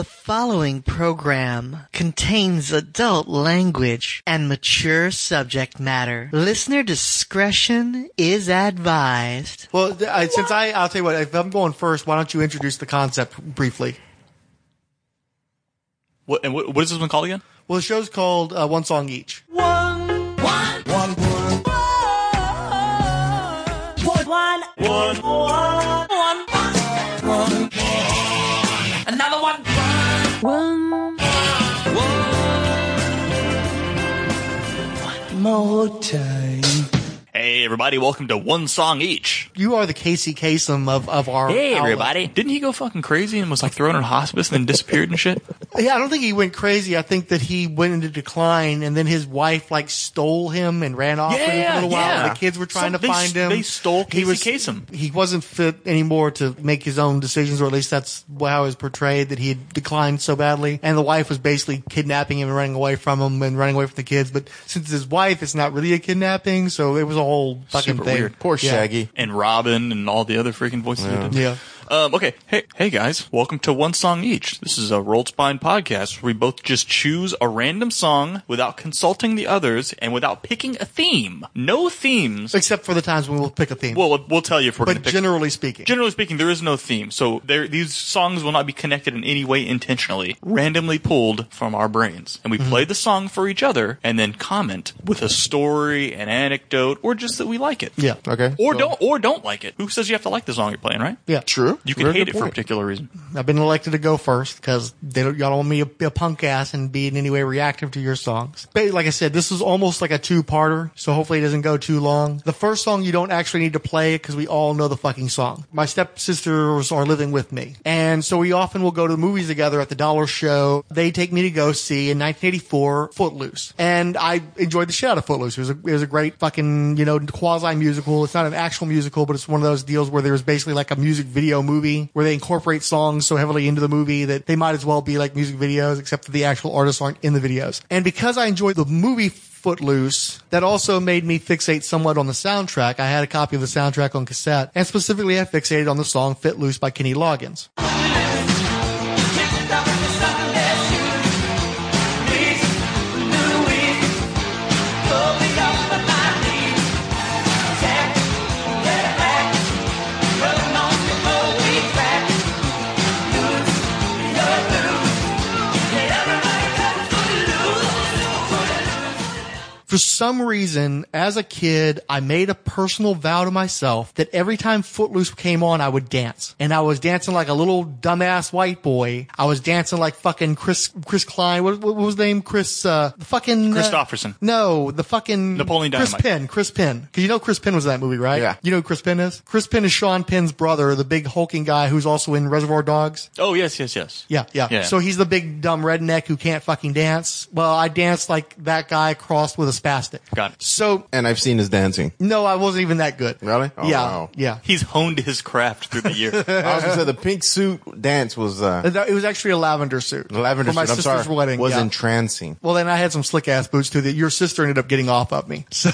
The following program contains adult language and mature subject matter. Listener discretion is advised. Well, I'll tell you what, if I'm going first, why don't you introduce the concept briefly? What is this one called again? Well, the show's called One Song Each. One more time. Hey, everybody, welcome to One Song Each. You are the Casey Kasem of our... Hey, everybody. Outlet. Didn't he go fucking crazy and was like thrown in hospice and then disappeared and shit? Yeah, I don't think he went crazy. I think that he went into decline and then his wife like stole him and ran off for a little while. And the kids were trying to find him. They stole Casey Kasem. He wasn't fit anymore to make his own decisions, or at least that's how it was portrayed, that he had declined so badly. And the wife was basically kidnapping him and running away from him and running away from the kids. But since it's his wife, it's not really a kidnapping, so it was a whole fucking super thing. Weird. Poor Shaggy. And Robin and all the other freaking voices. Yeah. Okay. Hey guys. Welcome to One Song Each. This is a Rolled Spine podcast where we both just choose a random song without consulting the others and without picking a theme. No themes. Except for the times when we'll pick a theme. Well, we'll tell you if we're going to pick. But generally speaking, there is no theme. So these songs will not be connected in any way intentionally. Randomly pulled from our brains. And we play the song for each other and then comment with a story, an anecdote, or just that we like it. Yeah. Okay. Or don't like it. Who says you have to like the song you're playing, right? Yeah. True. You can hate it for a particular reason. I've been elected to go first because y'all don't want me to be a punk ass and be in any way reactive to your songs. But like I said, this is almost like a two-parter, so hopefully it doesn't go too long. The first song you don't actually need to play because we all know the fucking song. My stepsisters are living with me, and so we often will go to the movies together at the dollar show. They take me to go see in 1984 Footloose, and I enjoyed the shit out of Footloose. It was a great fucking quasi-musical. It's not an actual musical, but it's one of those deals where there was basically like a music video movie where they incorporate songs so heavily into the movie that they might as well be like music videos, except that the actual artists aren't in the videos. And because I enjoyed the movie Footloose, that also made me fixate somewhat on the soundtrack. I had a copy of the soundtrack on cassette, and specifically I fixated on the song Fit Loose by Kenny Loggins. For some reason, as a kid, I made a personal vow to myself that every time Footloose came on, I would dance. And I was dancing like a little dumbass white boy. I was dancing like fucking Chris Klein. What was his name? Christofferson. The fucking... Napoleon Dynamite. Chris Penn. Because you know Chris Penn was in that movie, right? Yeah. You know who Chris Penn is? Chris Penn is Sean Penn's brother, the big hulking guy who's also in Reservoir Dogs. Oh, yes. Yeah. So he's the big dumb redneck who can't fucking dance. Well, I danced like that guy crossed with a spastic. Got it. So, and I've seen his dancing. No, I wasn't even that good. Really? Oh, yeah. Wow. Yeah. He's honed his craft through the years. I was going to say the pink suit dance was... it was actually a lavender suit. The lavender suit, I'm sorry. For my sister's wedding. Was entrancing. Well, then I had some slick-ass boots, too, that your sister ended up getting off of me. So...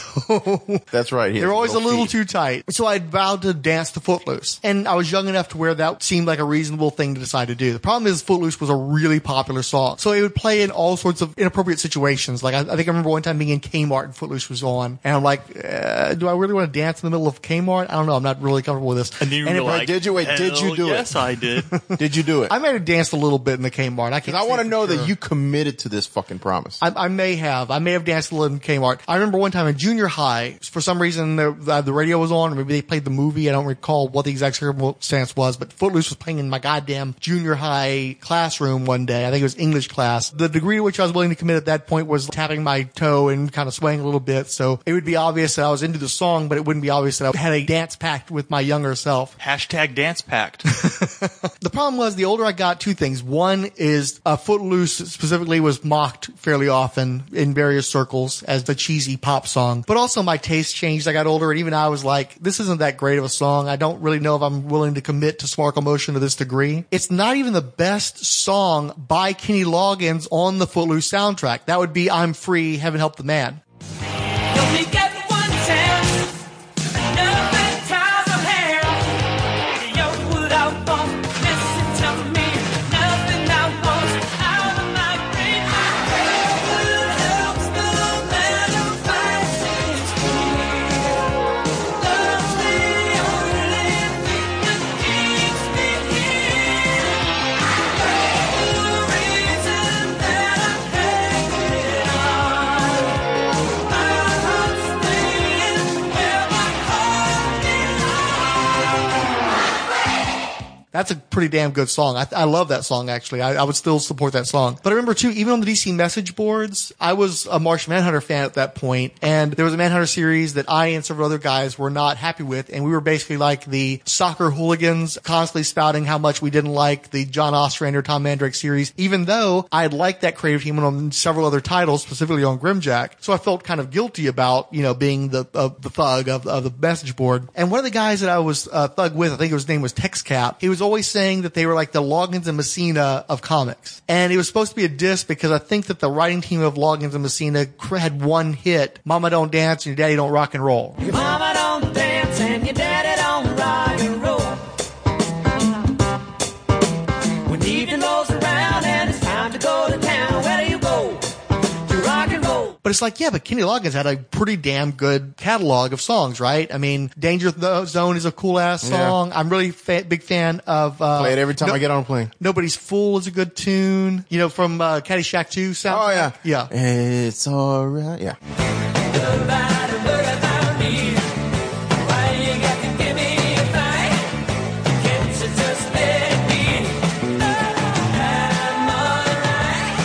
That's right. They're always a little too tight. So I vowed to dance to Footloose. And I was young enough to where that seemed like a reasonable thing to decide to do. The problem is Footloose was a really popular song. So it would play in all sorts of inappropriate situations. Like, I think I remember one time being in Kmart and Footloose was on, and I'm like, do I really want to dance in the middle of Kmart? I don't know. I'm not really comfortable with this. And then you were like, did you do it? Yes, I did. Did you do it? I might have danced a little bit in the Kmart. I want to know that you committed to this fucking promise. I may have. I may have danced a little in Kmart. I remember one time in junior high, for some reason, the radio was on, or maybe they played the movie. I don't recall what the exact circumstance was, but Footloose was playing in my goddamn junior high classroom one day. I think it was English class. The degree to which I was willing to commit at that point was tapping my toe and kind of swaying a little bit, so it would be obvious that I was into the song, but it wouldn't be obvious that I had a dance pact with my younger self. Hashtag dance pact. The problem was, the older I got, two things. One is Footloose specifically was mocked fairly often in various circles as the cheesy pop song, but also my taste changed. I got older, and even I was like, this isn't that great of a song. I don't really know if I'm willing to commit to Smarkle Motion to this degree. It's not even the best song by Kenny Loggins on the Footloose soundtrack. That would be I'm Free, Heaven Help the Man. That's a pretty damn good song. I love that song, actually. I would still support that song. But I remember, too, even on the DC message boards, I was a Martian Manhunter fan at that point, and there was a Manhunter series that I and several other guys were not happy with, and we were basically like the soccer hooligans, constantly spouting how much we didn't like the John Ostrander, Tom Mandrake series, even though I had liked that creative team on several other titles, specifically on Grimjack. So I felt kind of guilty about, you know, being the thug of the message board. And one of the guys that I was thug with, I think his name was Texcap, he was always saying that they were like the Loggins and Messina of comics. And it was supposed to be a diss because I think that the writing team of Loggins and Messina had one hit, Mama Don't Dance and Your Daddy Don't Rock and Roll. Your mama don't dance and your daddy don't rock and roll. When evening rolls around and it's time to go to town, where do you go? To rock and roll. But it's like, yeah, but Kenny Loggins had a pretty damn good catalog of songs, right? I mean, Danger Zone is a cool-ass song. Yeah. I'm really big fan of... play it every time I get on a plane. Nobody's Fool is a good tune. You know, from Caddyshack 2 sound. Oh, yeah. Yeah. It's all right. Yeah. Goodbye to worry about me. Why you got to give me a fight? Can't you just let me? I'm all right.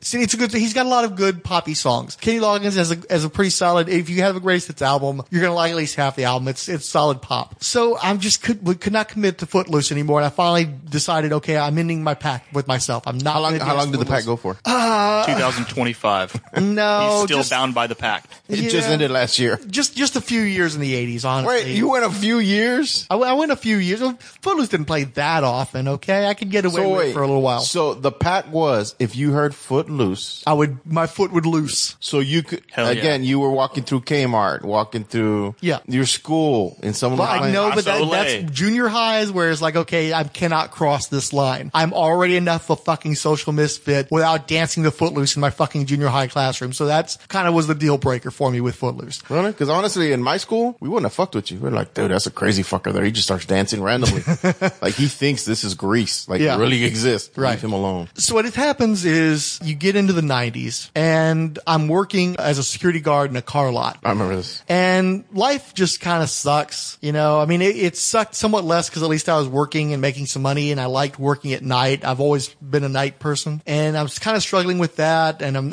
See, it's a good thing. He's got a lot of good poppy songs. Kenny Loggins has a pretty solid, if you have a greatest hits album, you're going to like at least half the album. It's solid pop. So I'm just could not commit to Footloose anymore. And I finally decided, okay, I'm ending my pact with myself. I'm not. How long did the pact go for? 2025. No. He's still bound by the pact. It just ended last year. Just a few years in the 80s, honestly. Wait, you went a few years? I went a few years. Footloose didn't play that often, okay? I could get away with it for a little while. So the pact was, if you heard Footloose, my foot would loose. So you could, you were walking through Kmart, walking through your school, and someone was playing. I know, but that's junior high is where it's like, okay, I cannot cross this line. I'm already enough of a fucking social misfit without dancing the Footloose in my fucking junior high classroom. So that's kind of was the deal breaker for me with Footloose. Really? Because honestly, in my school, we wouldn't have fucked with you. We're like, dude, that's a crazy fucker there. He just starts dancing randomly. Like, he thinks this is Grease. Like, it really exists. Right. Leave him alone. So what happens is you get into the 90s, and I'm working as a security guard in a car lot. I remember this. And life just kind of sucks. You know, I mean, it sucked somewhat less because at least I was working and making some money, and I liked working at night. I've always been a night person, and I was kind of struggling with that, and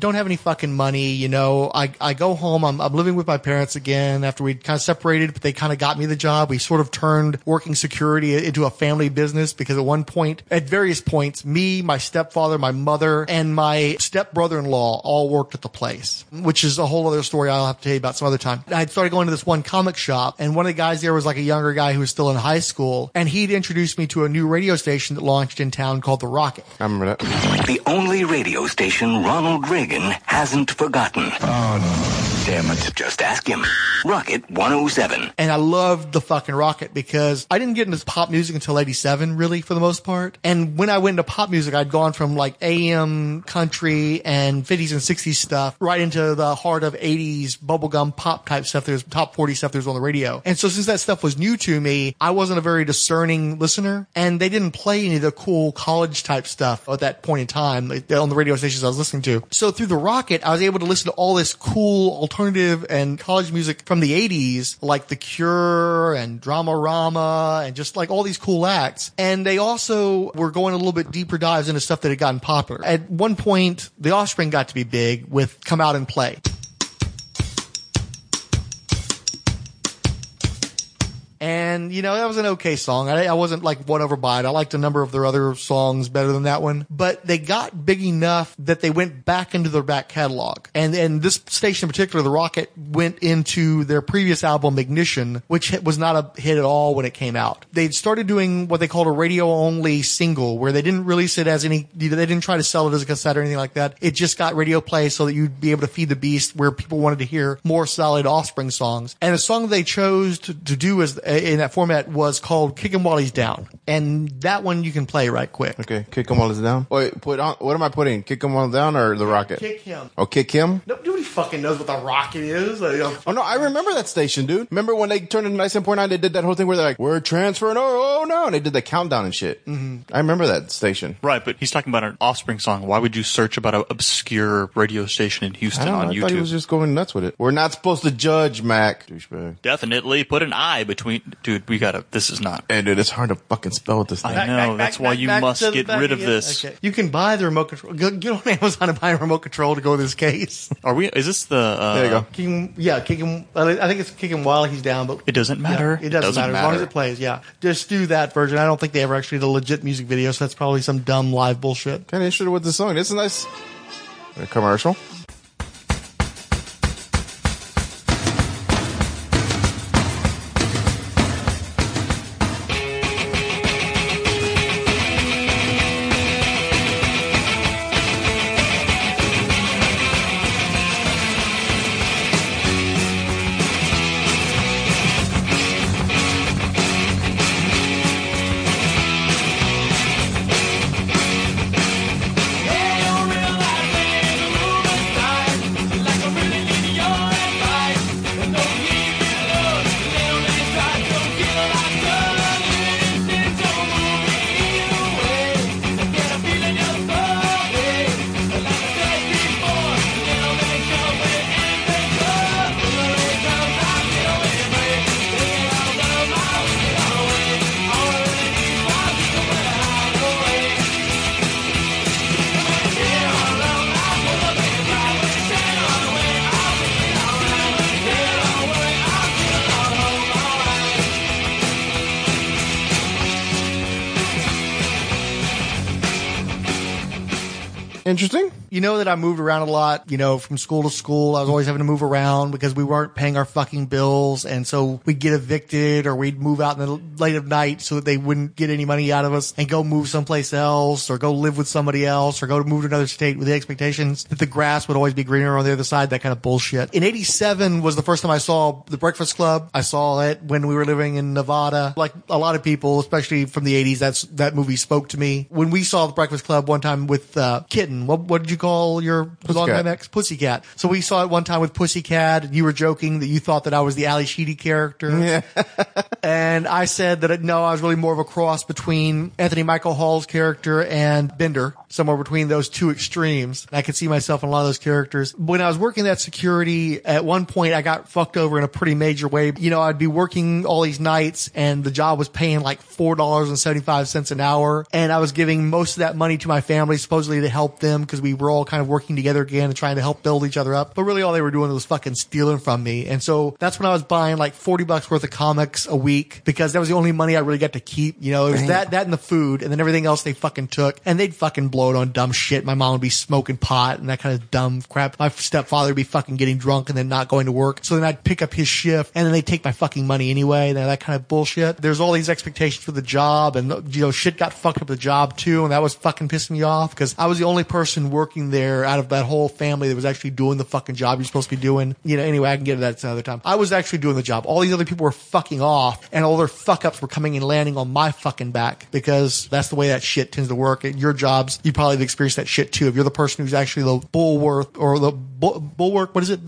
don't have any fucking money. You know, I go home. I'm living with my parents again after we kind of separated, but they kind of got me the job. We sort of turned working security into a family business because at various points, me, my stepfather, my mother, and my stepbrother-in-law all worked at the place, which is a whole other story I'll have to tell you about some other time. I started going to this one comic shop, and one of the guys there was like a younger guy who was still in high school, and he'd introduced me to a new radio station that launched in town called The Rocket. I remember that. The only radio station Ronald Reagan hasn't forgotten. Oh, no. Damn it. Just ask him. Rocket 107. And I loved the fucking Rocket because I didn't get into pop music until 87, really, for the most part. And when I went into pop music, I'd gone from like AM country and 50s and 60s stuff right into the heart of 80s bubblegum pop type stuff. There's top 40 stuff that was on the radio. And so since that stuff was new to me, I wasn't a very discerning listener, and they didn't play any of the cool college type stuff at that point in time on the radio stations I was listening to. So through The Rocket, I was able to listen to all this cool alternative and college music from the 80s, like The Cure and Dramarama and just like all these cool acts. And they also were going a little bit deeper dives into stuff that had gotten popular. At one point, The Offspring got to be big with Come Out and Play. And, you know, that was an okay song. I wasn't like won over by it. I liked a number of their other songs better than that one. But they got big enough that they went back into their back catalog. And this station in particular, The Rocket, went into their previous album, Ignition, which was not a hit at all when it came out. They'd started doing what they called a radio-only single, where they didn't release it as any... They didn't try to sell it as a cassette or anything like that. It just got radio play so that you'd be able to feed the beast where people wanted to hear more solid Offspring songs. And the song they chose to do as... in that format was called Kick 'em While He's Down. And that one you can play right quick. Okay, Kick 'em While He's Down. Wait, put on, what am I putting? Kick 'em While He's Down or The Rocket? Kick him. Oh, Kick him? Nobody fucking knows what The Rocket is. Like, oh, no, I remember that station, dude. Remember when they turned into 97.9, they did that whole thing where they're like, we're transferring, oh, no, and they did the countdown and shit. Mm-hmm. I remember that station. Right, but he's talking about an Offspring song. Why would you search about an obscure radio station in Houston on YouTube? I thought he was just going nuts with it. We're not supposed to judge, Mac. Douchebag. Definitely put an I between... Dude, we gotta... This is not... Hey, dude, it's hard to fucking can't spell with this thing. That's why you must get rid of this. Okay. You can buy the remote control. Get on Amazon and buy a remote control to go with this case. Is this the... there you go. Kick him. I think it's kick him while he's down. But it doesn't matter. Yeah, it doesn't matter. As long as it plays, yeah. Just do that version. I don't think they ever actually did a legit music video, so that's probably some dumb live bullshit. Kind of interested with the song. It's a nice commercial. Interesting. You know that I moved around a lot, you know, from school to school. I was always having to move around because we weren't paying our fucking bills. And so we'd get evicted or we'd move out in the late of night so that they wouldn't get any money out of us and go move someplace else or go live with somebody else or go to move to another state with the expectations that the grass would always be greener on the other side, that kind of bullshit. In 87 was the first time I saw The Breakfast Club. I saw it when we were living in Nevada. Like a lot of people, especially from the 80s, that movie spoke to me. When we saw The Breakfast Club one time with Kitten, what did you call your longtime ex? Pussycat. So we saw it one time with Pussycat, and you were joking that you thought that I was the Ali Sheedy character. Yeah. And I said that, no, I was really more of a cross between Anthony Michael Hall's character and Bender, somewhere between those two extremes. And I could see myself in a lot of those characters. When I was working that security, at one point I got fucked over in a pretty major way. You know, I'd be working all these nights, and the job was paying like $4.75 an hour, and I was giving most of that money to my family, supposedly to help them, because we were all kind of working together again and trying to help build each other up. But really all they were doing was fucking stealing from me. And so that's when I was buying like $40 worth of comics a week, because that was the only money I really got to keep. You know, it was that and the food, and then everything else they fucking took, and they'd fucking blow it on dumb shit. My mom would be smoking pot and that kind of dumb crap. My stepfather would be fucking getting drunk and then not going to work. So then I'd pick up his shift, and then they'd take my fucking money anyway. That kind of bullshit. There's all these expectations for the job, and you know, shit got fucked up at the job too, and that was fucking pissing me off because I was the only person working there out of that whole family that was actually doing the fucking job you're supposed to be doing. You know, anyway, I can get to that another time. I was actually doing the job. All these other people were fucking off, and all their fuck-ups were coming and landing on my fucking back, because that's the way that shit tends to work. At your jobs, you probably have experienced that shit too. If you're the person who's actually the bulwark, what is it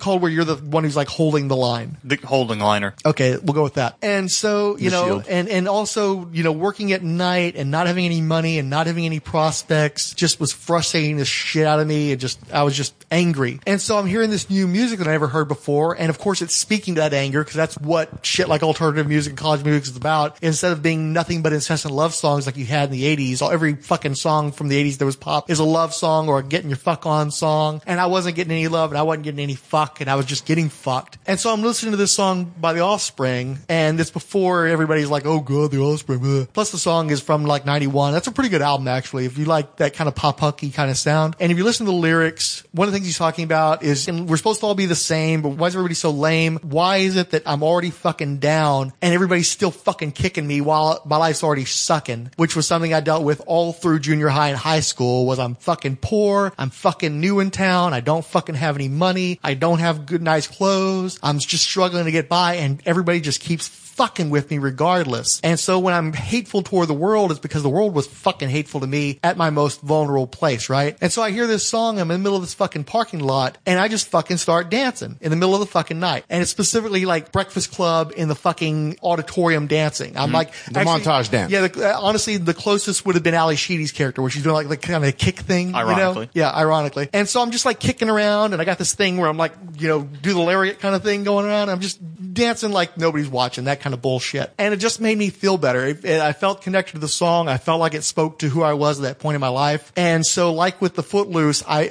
called where you're the one who's like holding the line? The holding liner. Okay, we'll go with that. And so, you know, and also, you know, working at night and not having any money and not having any prospects just was frustrating the shit out of me. I was just angry. And so I'm hearing this new music that I never heard before. And of course it's speaking to that anger, because that's what shit like alternative music and college music is about. Instead of being nothing but incessant love songs like you had in the 80s, every fucking song from the 80s that was pop is a love song or a getting your fuck on song. And I wasn't getting any love, and I wasn't getting any fuck, and I was just getting fucked. And so I'm listening to this song by The Offspring, and it's before everybody's like, oh god, The Offspring, bleh. Plus the song is from like 91. That's a pretty good album, actually, if you like that kind of pop punky kind of sound. And if you listen to the lyrics, one of the things he's talking about is, and we're supposed to all be the same, but why is everybody so lame? Why is it that I'm already fucking down and everybody's still fucking kicking me while my life's already sucking? Which was something I dealt with all through junior high and high school, was I'm fucking poor, I'm fucking new in town, I don't fucking have any money, I don't have good nice clothes, I'm just struggling to get by, and everybody just keeps fucking with me regardless. And so when I'm hateful toward the world, it's because the world was fucking hateful to me at my most vulnerable place, right? And so I hear this song, I'm in the middle of this fucking parking lot, and I just fucking start dancing in the middle of the fucking night. And it's specifically like Breakfast Club in the fucking auditorium dancing. I'm like... The montage dance. Yeah, honestly, the closest would have been Ali Sheedy's character, where she's doing like the kind of a kick thing. Ironically. You know? Yeah, ironically. And so I'm just like kicking around, and I got this thing where I'm like, you know, do the lariat kind of thing going around. I'm just dancing like nobody's watching, that kind of bullshit. And it just made me feel better. I felt connected to the song. I felt like it spoke to who I was at that point in my life. And so like with the Footloose, I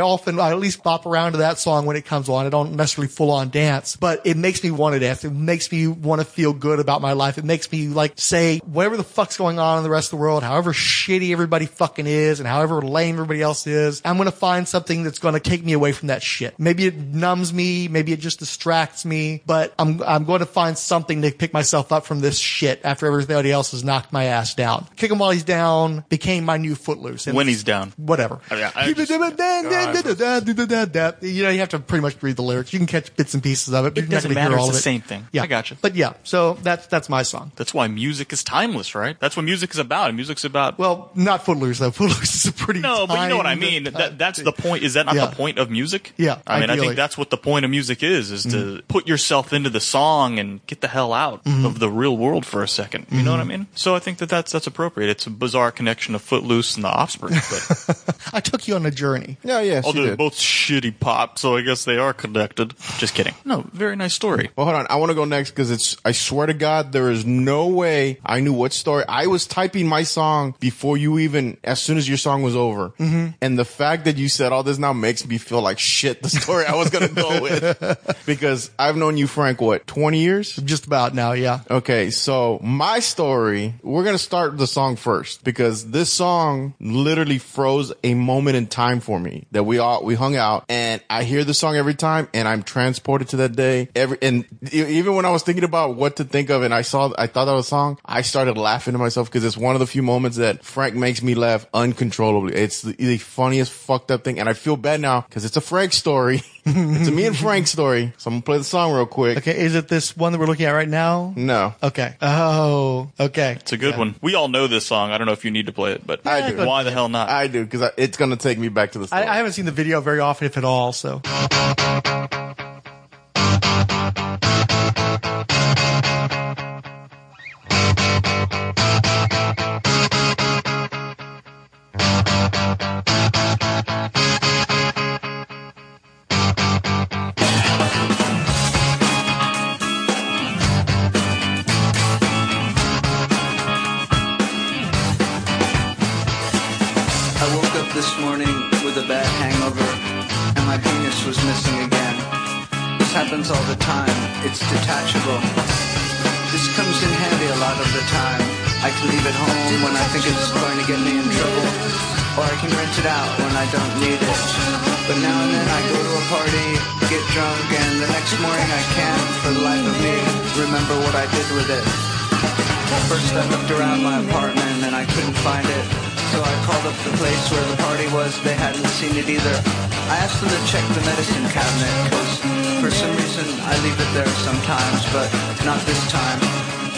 often at least bop around to that song when it comes on. I don't necessarily full on dance, but it makes me want to dance. It makes me want to feel good about my life. It makes me like say whatever the fuck's going on in the rest of the world, however shitty everybody fucking is and however lame everybody else is, I'm going to find something that's going to take me away from that shit. Maybe it numbs me. Maybe it just distracts me, but I'm going to find something to pick myself up from this shit after everybody else has knocked my ass down. Kick him while he's down became my new Footloose. And when he's down. Whatever. You know, you have to pretty much read the lyrics. You can catch bits and pieces of it, but it doesn't matter. It's the same thing. Yeah. I gotcha. But yeah, so that's my song. That's why music is timeless, right? That's what music is about. Music's about... Well, not Footloose, though. Footloose is a pretty... No, but you know what I mean. That's the point. Is that not the point of music? Yeah. I mean, ideally. I think that's what the point of music is to put yourself into the song and get the hell out of the real world for a second. You know what I mean? So I think that's appropriate. It's a bizarre connection of Footloose and The Offspring. But... I took you on a journey. No, yes, although they're both shitty pop, so I guess they are connected. Just kidding. No, very nice story. Well, hold on. I want to go next because it's... I swear to God, there is no way I knew what story... I was typing my song before you even... As soon as your song was over. And the fact that you said all this now makes me feel like shit, the story I was going to go with. Because I've known you, Frank, what, 20 years? Just about now, yeah. Okay, so my story... We're going to start the song first because this song literally froze a moment in time for me that we hung out, and I hear the song every time and I'm transported to that day. And even when I was thinking about what to think of and I thought that was a song, I started laughing to myself because it's one of the few moments that Frank makes me laugh uncontrollably. It's the funniest fucked up thing, and I feel bad now because it's a Frank story. It's a me and Frank story. So I'm going to play the song real quick. Okay, is it this one that we're looking at right now? No. Okay. Oh, okay. It's a good one. We all know this song. I don't know if you need to play it, but I do. Why the hell not? I do, because it's going to take me back to the story. I haven't seen the video very often, if at all, so... all the time, it's detachable. This comes in handy a lot of the time. I can leave it home when I think it's going to get me in trouble, or I can rent it out when I don't need it. But now and then I go to a party, get drunk, and the next morning I can't, for the life of me, remember what I did with it. First I looked around my apartment and I couldn't find it, so I called up the place where the party was. They hadn't seen it either. I asked them to check the medicine cabinet, because for some reason, I leave it there sometimes, but not this time.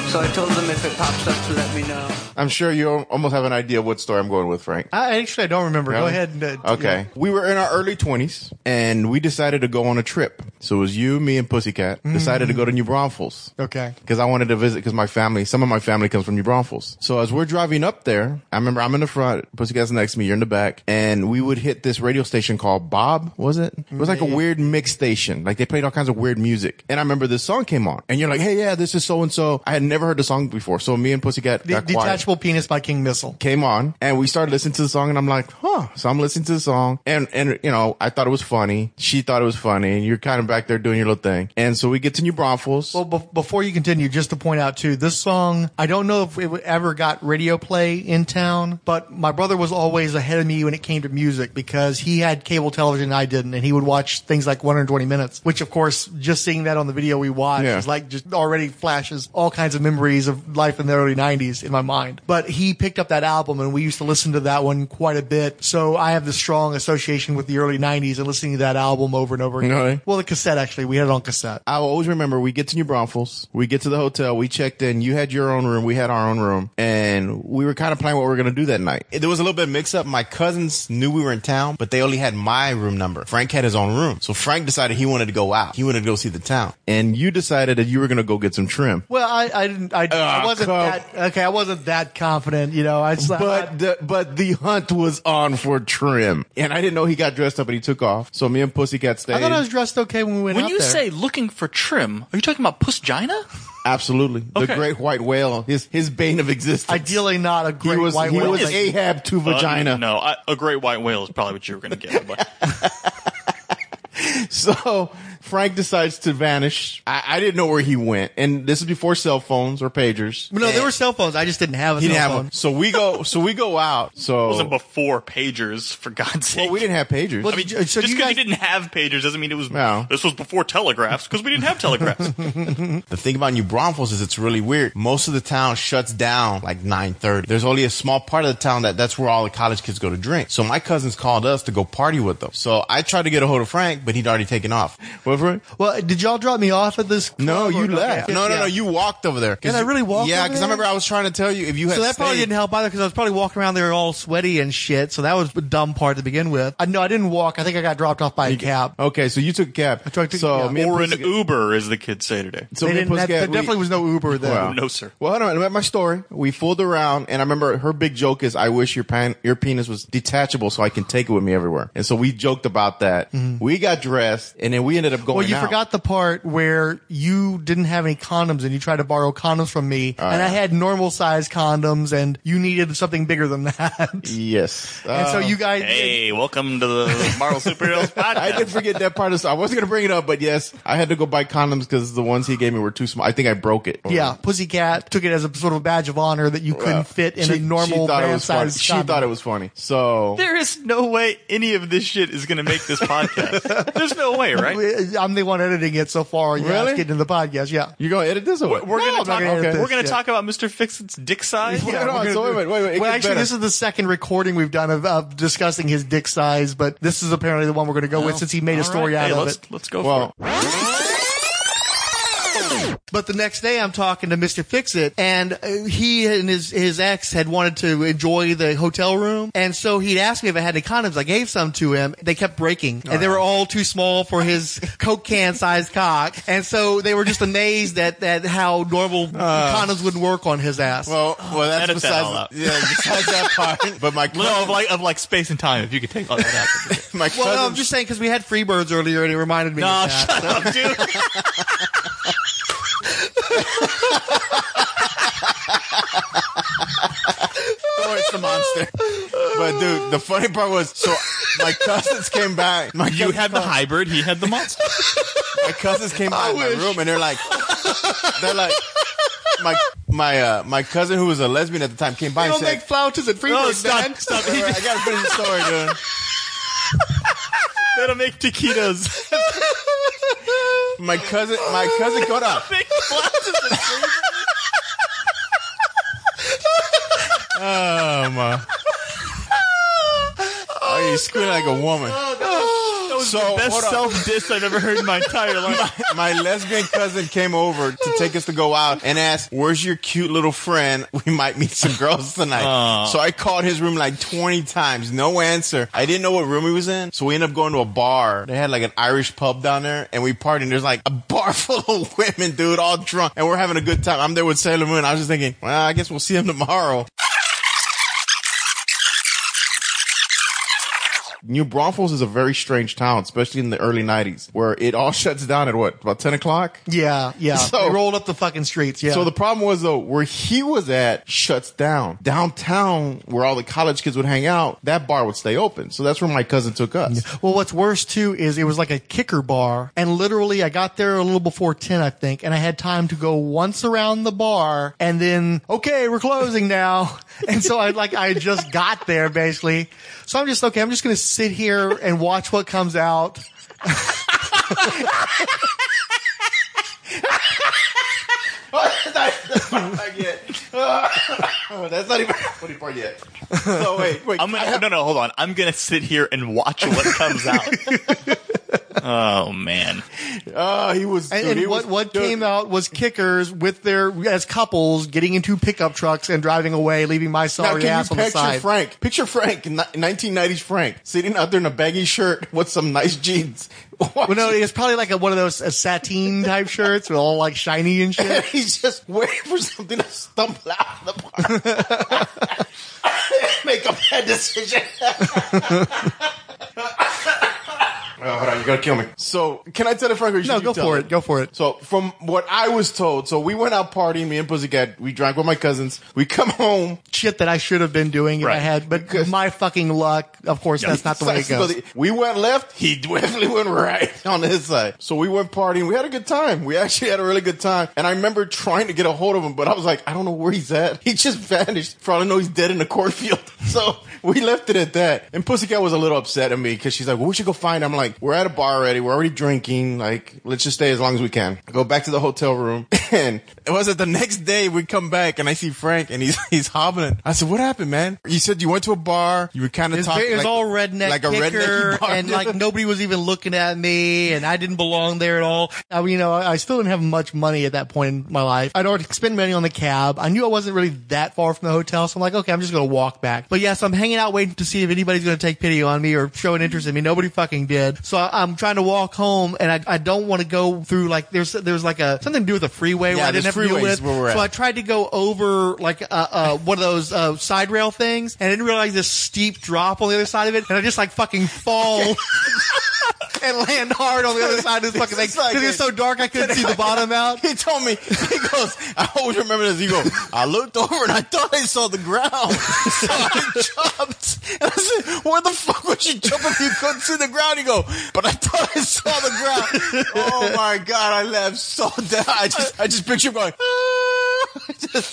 So I told them if it pops up to let me know. I'm sure you almost have an idea what story I'm going with, Frank. I don't remember. Really? Go ahead. And, okay. Yeah. We were in our early 20s, and we decided to go on a trip. So it was you, me, and Pussycat. Decided to go to New Braunfels. Okay. Because I wanted to visit, because some of my family comes from New Braunfels. So as we're driving up there, I remember I'm in the front, Pussycat's next to me, you're in the back, and we would hit this radio station called Bob, was it? It was like a weird mix station. Like, they played all kinds of weird music. And I remember this song came on, and you're like, hey, yeah, this is so-and-so. I had never heard the song before, so me and Pussycat got quiet. Detachable Penis by King Missile came on, and we started listening to the song, and I'm like, huh. So I'm listening to the song, and you know, I thought it was funny. She thought it was funny, and you're kind of back there doing your little thing. And so we get to New Braunfels. Well, before you continue, just to point out too, this song, I don't know if it ever got radio play in town, but my brother was always ahead of me when it came to music because he had cable television and I didn't, and he would watch things like 120 Minutes, which of course, just seeing that on the video we watched is like just already flashes all kinds of memories of life in the early 90s in my mind. But he picked up that album and we used to listen to that one quite a bit. So I have this strong association with the early 90s and listening to that album over and over again. Really? Well, the cassette, actually. We had it on cassette. I will always remember, we get to New Braunfels, we get to the hotel, we checked in, you had your own room, we had our own room, and we were kind of planning what we were going to do that night. There was a little bit of mix up. My cousins knew we were in town, but they only had my room number. Frank had his own room. So Frank decided he wanted to go out. He wanted to go see the town. And you decided that you were going to go get some trim. Well, I I wasn't that confident, you know. But the hunt was on for Trim, and I didn't know he got dressed up and he took off. So me and Pussycat stayed. I thought I was dressed okay when we went out there. When you say looking for Trim, are you talking about Pussgina? Absolutely. Okay. The great white whale, his bane of existence. Ideally not a great white whale. He was Ahab to vagina. A great white whale is probably what you were going to get. But. So Frank decides to vanish. I didn't know where he went. And this is before cell phones or pagers. No, there were cell phones. I just didn't have a cell phone. So we go out. So it wasn't before pagers, for God's sake. Well, we didn't have pagers. Well, I mean, so just because you didn't have pagers doesn't mean it was. No. This was before telegraphs, because we didn't have telegraphs. The thing about New Braunfels is it's really weird. Most of the town shuts down like 9:30. There's only a small part of the town that's where all the college kids go to drink. So my cousins called us to go party with them. So I tried to get a hold of Frank, but he'd already taken off. Well, did y'all drop me off at this? No, you left. No, you walked over there. And I really walked over there? Yeah, because I remember I was trying to tell you if you had. So that probably didn't help either, because I was probably walking around there all sweaty and shit. So that was a dumb part to begin with. No, I didn't walk. I think I got dropped off by a cab. Okay, so you took a cab. Or an Uber, as the kids say today. So there definitely was no Uber there. Well, no, sir. Well, I don't know. My story. We fooled around, and I remember her big joke is, I wish your penis was detachable so I can take it with me everywhere. And so we joked about that. Mm-hmm. We got dressed, and then we ended up going out. Well, you forgot the part where you didn't have any condoms and you tried to borrow condoms from me, and I had normal size condoms, and you needed something bigger than that. Yes. And so you guys. Hey, welcome to the Marvel Superheroes podcast. I did forget that part of stuff. I wasn't going to bring it up, but yes, I had to go buy condoms because the ones he gave me were too small. I think I broke it. Yeah, Pussycat took it as a sort of badge of honor that you couldn't fit in a normal man size. She thought it was funny. So there is no way any of this shit is going to make this podcast. There's no way, right? I'm the one editing it so far. You're really? Getting the podcast, yeah. You're going to edit this or what? We're going to talk about Mr. Fixit's dick size. Wait. Well, actually, this is the second recording we've done of discussing his dick size, but this is apparently the one we're going to go with, since he made a story out of it. Let's go for it. But the next day I'm talking to Mr. Fixit, and he and his ex had wanted to enjoy the hotel room, and so he'd asked me if I had any condoms. I gave some to him. They kept breaking, and they were all too small for his Coke can sized cock, and so they were just amazed at how normal condoms wouldn't work on his ass. Well, that's besides that part. But my of space and time, if you could take all that out. Well, no, I'm just saying, because we had Freebirds earlier, and it reminded me of that. Shut up, dude. Oh, it's the monster. But dude, the funny part was, so my cousins came back. You had the hybrid, he had the monster. My cousins came by my room, and they're like, my cousin, who was a lesbian at the time, came by and said, "Don't make flautas at Freebirds." Stop. I gotta finish the story, dude. They don't make taquitos. My cousin got up. Oh my! Oh, you scream like a woman. That was the best self-diss I've ever heard in my entire life. My lesbian cousin came over to take us to go out and asked, "Where's your cute little friend? We might meet some girls tonight." So I called his room like 20 times. No answer. I didn't know what room he was in. So we ended up going to a bar. They had like an Irish pub down there, and we partied. And there's like a bar full of women, dude, all drunk. And we're having a good time. I'm there with Sailor Moon. I was just thinking, well, I guess we'll see him tomorrow. New Braunfels is a very strange town, especially in the early 90s, where it all shuts down at about 10 o'clock? Yeah. So, they rolled up the fucking streets, yeah. So the problem was, though, where he was at shuts down. Downtown, where all the college kids would hang out, that bar would stay open. So that's where my cousin took us. Yeah. Well, what's worse, too, is it was like a kicker bar, and literally I got there a little before 10, I think, and I had time to go once around the bar, and then, okay, we're closing now. And so I just got there, basically. So I'm just going to sit here and watch what comes out. That's not even the funny part yet. So wait. I'm gonna hold on. I'm gonna sit here and watch what comes out. Oh man! He was. And he what came out was kickers with their as couples getting into pickup trucks and driving away, leaving my sorry ass on the side. Picture Frank, 1990s Frank, sitting out there in a baggy shirt with some nice jeans. Well, no, it's probably like one of those sateen type shirts, with all like shiny and shit. He's just waiting for something to stumble out of the park. Make a bad decision. Oh, hold on, you're going to kill me. So, can I tell the Frank? No, go for it. So, from what I was told, so we went out partying, me and Pussycat, we drank with my cousins, we come home. Shit that I should have been doing if I had, but my fucking luck, of course, that's not the way it goes. We went left, he definitely went right on his side. So, we went partying, we had a good time. We actually had a really good time, and I remember trying to get a hold of him, but I was like, I don't know where he's at. He just vanished. For all I know, he's dead in the cornfield. So, we left it at that, and Pussycat was a little upset at me, because she's like, well, we should go find him. I'm like, we're at a bar already. We're already drinking. Like, let's just stay as long as we can. I go back to the hotel room. And it was the next day we come back and I see Frank and he's hobbling. I said, what happened, man? You said you went to a bar. You were kind of talking. It was all redneck. Like a redneck bar. And like nobody was even looking at me and I didn't belong there at all. I still didn't have much money at that point in my life. I'd already spent money on the cab. I knew I wasn't really that far from the hotel. So I'm like, okay, I'm just going to walk back. But yes, I'm hanging out waiting to see if anybody's going to take pity on me or show an interest in me. Nobody fucking did. So I'm trying to walk home, and I don't want to go through like there's like a something to do with a freeway where I didn't have to deal with. So I tried to go over like one of those side rail things, and I didn't realize this steep drop on the other side of it, and I just like fucking fall. And land hard on the other side of this fucking thing. Because it was so dark I couldn't see the bottom out. He told me, he goes, I always remember this. He goes, I looked over and I thought I saw the ground. So I jumped. And I said, where the fuck would you jump if you couldn't see the ground? He goes, but I thought I saw the ground. Oh my God, I laughed so down. I just picture him going,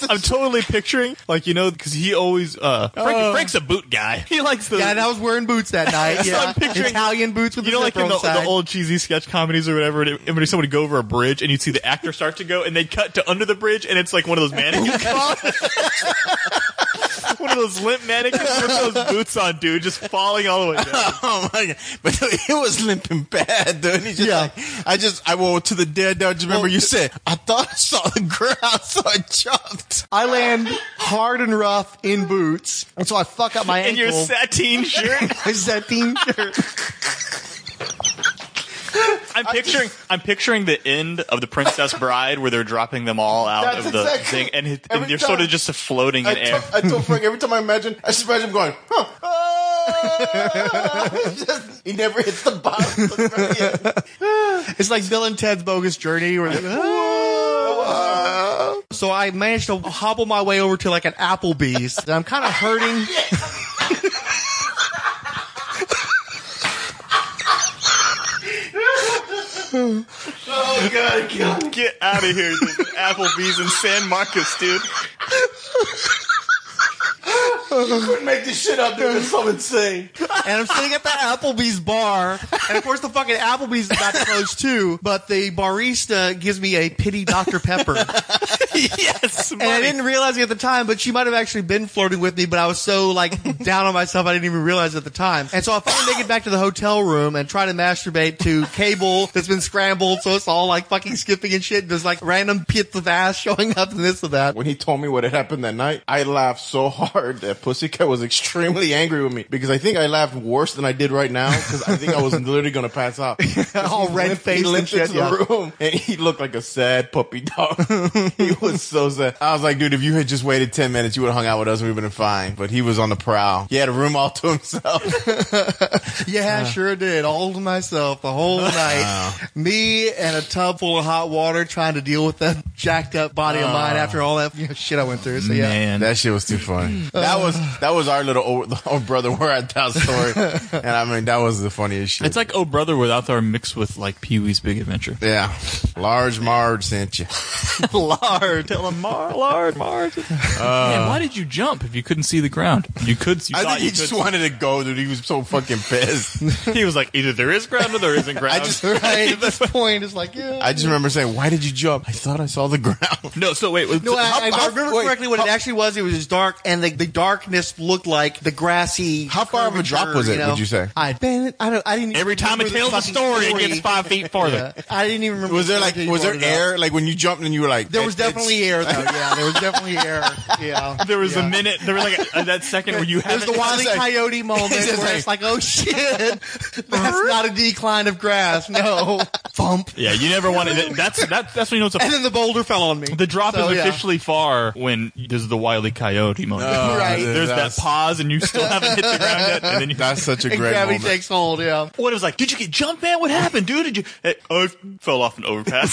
I'm totally picturing, like, you know, because he always, Frank's a boot guy. He likes the... Yeah, and I was wearing boots that night. Yeah. So I'm picturing Italian boots with the zipper on the side. You know, like in the old cheesy sketch comedies or whatever, when somebody would go over a bridge and you'd see the actor start to go and they'd cut to under the bridge and it's like one of those mannequins. One of those limp mannequins with those boots on, dude, just falling all the way down. Oh my God. But he was limping bad, dude. He's just like, I woke to the dead. I just remember you said, I thought I saw the ground, so I jumped. I land hard and rough in boots, and so I fuck up my ankle. In your sateen shirt? My sateen shirt. I'm picturing the end of The Princess Bride where they're dropping them all out of the thing, and you're sort of just floating in air. I told Frank every time I just imagine him going, huh? He never hits the bottom. It's like Bill and Ted's Bogus Journey where they're So I managed to hobble my way over to like an Applebee's, and I'm kind of hurting. Oh God! Get out of here! This Applebee's in San Marcos, dude. You couldn't make this shit up, dude. It's so insane. And I'm sitting at that Applebee's bar, and of course the fucking Applebee's is about to close too, but the barista gives me a pity Dr. Pepper. Yes, money. And I didn't realize it at the time, but she might have actually been flirting with me, but I was so like down on myself I didn't even realize it at the time. And so I finally make it back to the hotel room and try to masturbate to cable that's been scrambled, so it's all like fucking skipping and shit. There's like random pits of ass showing up and this and that. When he told me what had happened that night, I laughed so hard that Pussycat was extremely angry with me because I think I laughed worse than I did right now because I think I was literally going to pass out. All red-faced and shit. He limped into the room and he looked like a sad puppy dog. He was so sad. I was like, dude, if you had just waited 10 minutes, you would have hung out with us and we would have been fine. But he was on the prowl. He had a room all to himself. Yeah, sure did. All to myself the whole night. Me and a tub full of hot water trying to deal with that jacked up body of mine after all that shit I went through. So yeah, man. That shit was too funny. That was our little old brother we're at that story. And I mean, that was the funniest shit. It's like Oh Brother Without Thou mixed with like Pee Wee's Big Adventure. Yeah. Large Marge sent you. Large. Lard. Tell him, Lard, Marge. Man, why did you jump if you couldn't see the ground? You could see. I think he just wanted to go, dude. He was so fucking pissed. He was like, either there is ground or there isn't ground. I just, right, at this point, it's like, yeah. I just remember saying, why did you jump? I thought I saw the ground. No, so wait. No, I remember correctly what it actually was. It was dark, and the darkness looked like the grassy. How far of a drop was it, would you say? I didn't. Every time it tells a story, it gets 5 feet farther. Yeah. I didn't even remember. Was there air? Like when you jumped and you were like, there was definitely air though. Yeah, there was definitely air. Yeah, there was a minute. There was like that second where you had the Wile E. Coyote moment where it's like, oh shit, that's not a decline of grass. No, thump. Yeah, you never wanted it. That's when you know it's a. And then the boulder fell on me. The drop is officially far when there's the Wile E. Coyote moment. Oh, right. There's that pause and you still haven't hit the ground yet. And then that's such a great moment. Gravity takes hold. Yeah. What it was like? Did you get jumped, man? What happened, dude? Did you? I fell off an overpass.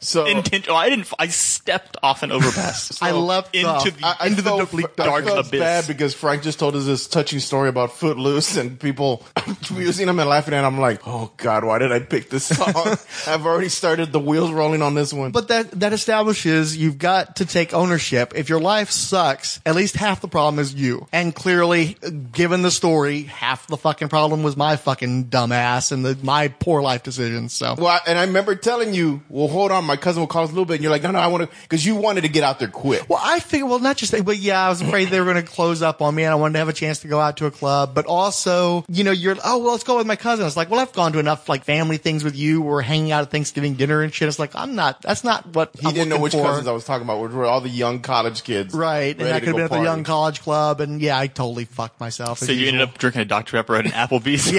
So intentional. I stepped off an overpass. So I leapt into the dark abyss. Bad because Frank just told us this touching story about Footloose and people using him and laughing at him. I'm like, oh God, why did I pick this song? I've already started the wheels rolling on this one. But that establishes you've got to take ownership. If your life sucks, at least half the problem is you. And clearly, given the story, half the fucking problem was my fucking dumbass and my poor life decisions. So and I remember telling you, well, hold on, my cousin will call us a little bit, and you're like, no, I want to, because you wanted to get out there quick. Well, I figured, well, not just that, but yeah, I was afraid they were going to close up on me, and I wanted to have a chance to go out to a club. But also, you know, let's go with my cousin. It's like, well, I've gone to enough like family things with you. We're hanging out at Thanksgiving dinner and shit. It's like, that's not what he I'm didn't know which for. Cousins I was talking about, which were all the young college kids, right? And I could have been at the young college club, and yeah, I totally fucked myself. So you ended up drinking a Dr Pepper at an Applebee's.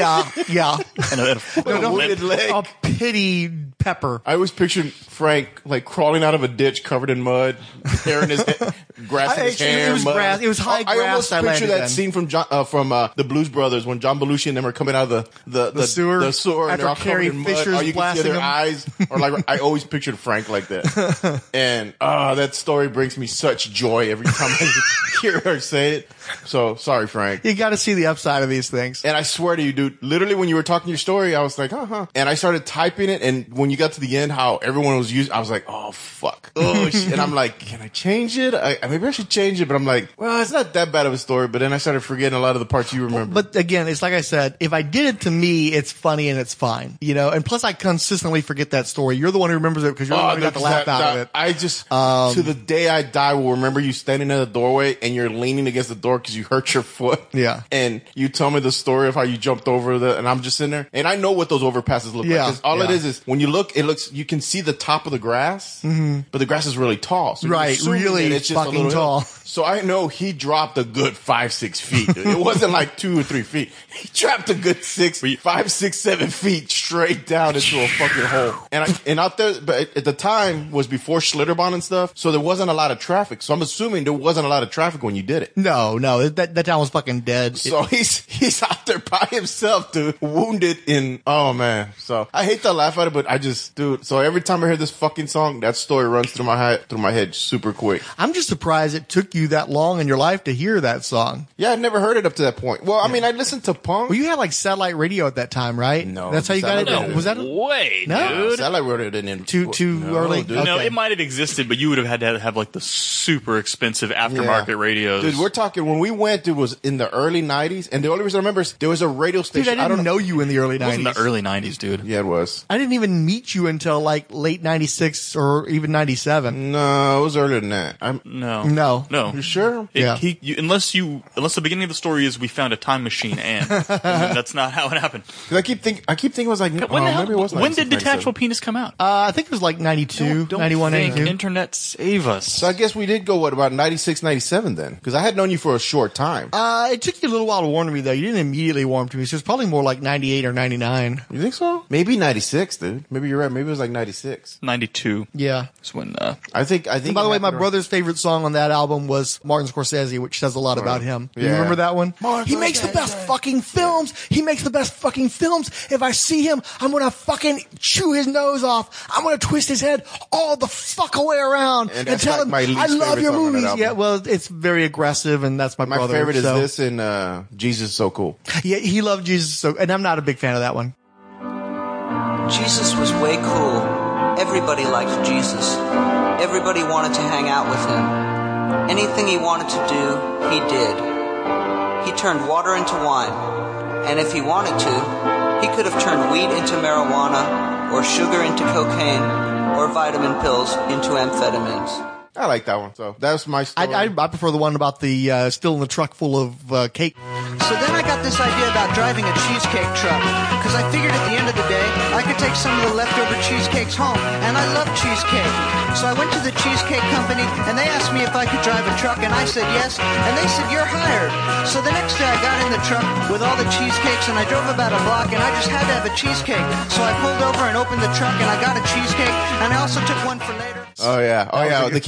Yeah. And a pity pepper. I was picturing Frank like crawling out of a ditch covered in mud, hair in his head, grass in his hair. It was grass. It was high grass. I almost picture that scene from the Blues Brothers when John Belushi and them are coming out of the sewer. The sewer after Carrie Fisher's blasting them. You can see their eyes. Or like I always pictured Frank like that. And that story brings me such joy every time I hear her say it. So sorry, Frank. You got to see the upside of these things. And I swear to you, dude. Literally, when you were talking your story, I was like, and I started typing it. And when you got to the end, how everyone was using, I was like, oh fuck, oh shit. And I'm like, can I change it? Maybe I should change it. But I'm like, well, it's not that bad of a story. But then I started forgetting a lot of the parts you remember. But again, it's like I said, if I did it to me, it's funny and it's fine, you know. And plus, I consistently forget that story. You're the one who remembers it because you're the one who got the laugh out of it. I just to the day I die will remember you standing in the doorway and you're leaning against the door because you hurt your foot. Yeah. And you tell me the story of how you jumped over and I'm just sitting there and I know what those overpasses look like. Because all it is when you look, you can see the top of the grass, but the grass is really tall. So really it's just fucking tall. So I know he dropped a good 5-6 feet. It wasn't like 2 or 3 feet. He dropped a good 5, 6, 7 feet straight down into a fucking hole. And out there, but at the time was before Schlitterbahn and stuff, so there wasn't a lot of traffic. So I'm assuming there wasn't a lot of traffic when you did it. No, that town was fucking dead. So he's out there by himself, dude, wounded in. Oh man, so I hate to laugh at it, but I just, dude. So every time I hear this fucking song, that story runs through my head super quick. I'm just surprised it took you that long in your life to hear that song. Yeah, I'd never heard it up to that point. Well, I mean, I listened to punk. Well, you had like satellite radio at that time, right? No, that's how you got it. No, was that way? No, dude. Satellite radio didn't. Too early. Dude. Okay. No, it might have existed, but you would have had to have like the super expensive aftermarket radios. Dude, we're talking when we went. Dude, was in the early '90s, and the only reason I remember is there was a radio station. Dude, I don't know you in the early '90s. It was in the early '90s, dude. Yeah, it was. I didn't even meet you until like late '96 or even '97. No, it was earlier than that. No. You sure? Unless the beginning of the story is we found a time machine, and that's not how it happened. Because I keep thinking it was like maybe it was. When did Detachable Penis come out? I think it was like 92, 91, 92. Internet save us. So I guess we did go about 96, 97 then, because I had known you for a short time. It took you a little while to warm to me though. You didn't immediately warm to me, so it's probably more like 98 or 99. You think so? Maybe 96, dude. Maybe you're right. Maybe it was like 96, 92. Yeah, that's when I think. And by the way, my brother's favorite song on that album was Martin Scorsese, which says a lot about him. Yeah. You remember that one? Martin, he makes the best fucking films. He makes the best fucking films. If I see him, I'm gonna fucking chew his nose off. I'm gonna twist his head all the fuck away around and tell him I love your movies. Yeah, well, it's very aggressive, and that's my brother. My favorite is this and Jesus So Cool. Yeah, he loved Jesus So, and I'm not a big fan of that one. Jesus was way cool. Everybody liked Jesus. Everybody wanted to hang out with him. Anything he wanted to do, he did. He turned water into wine, and if he wanted to, he could have turned weed into marijuana, or sugar into cocaine, or vitamin pills into amphetamines. I like that one. So that's my story. I prefer the one about the still in the truck full of cake. So then I got this idea about driving a cheesecake truck, because I figured at the end of the day I could take some of the leftover cheesecakes home, and I love cheesecake. So I went to the Cheesecake Company, and they asked me if I could drive a truck, and I said yes, and they said, you're hired. So the next day I got in the truck with all the cheesecakes, and I drove about a block, and I just had to have a cheesecake. So I pulled over and opened the truck, and I got a cheesecake, and I also took one for later. Oh, yeah. Oh, yeah. The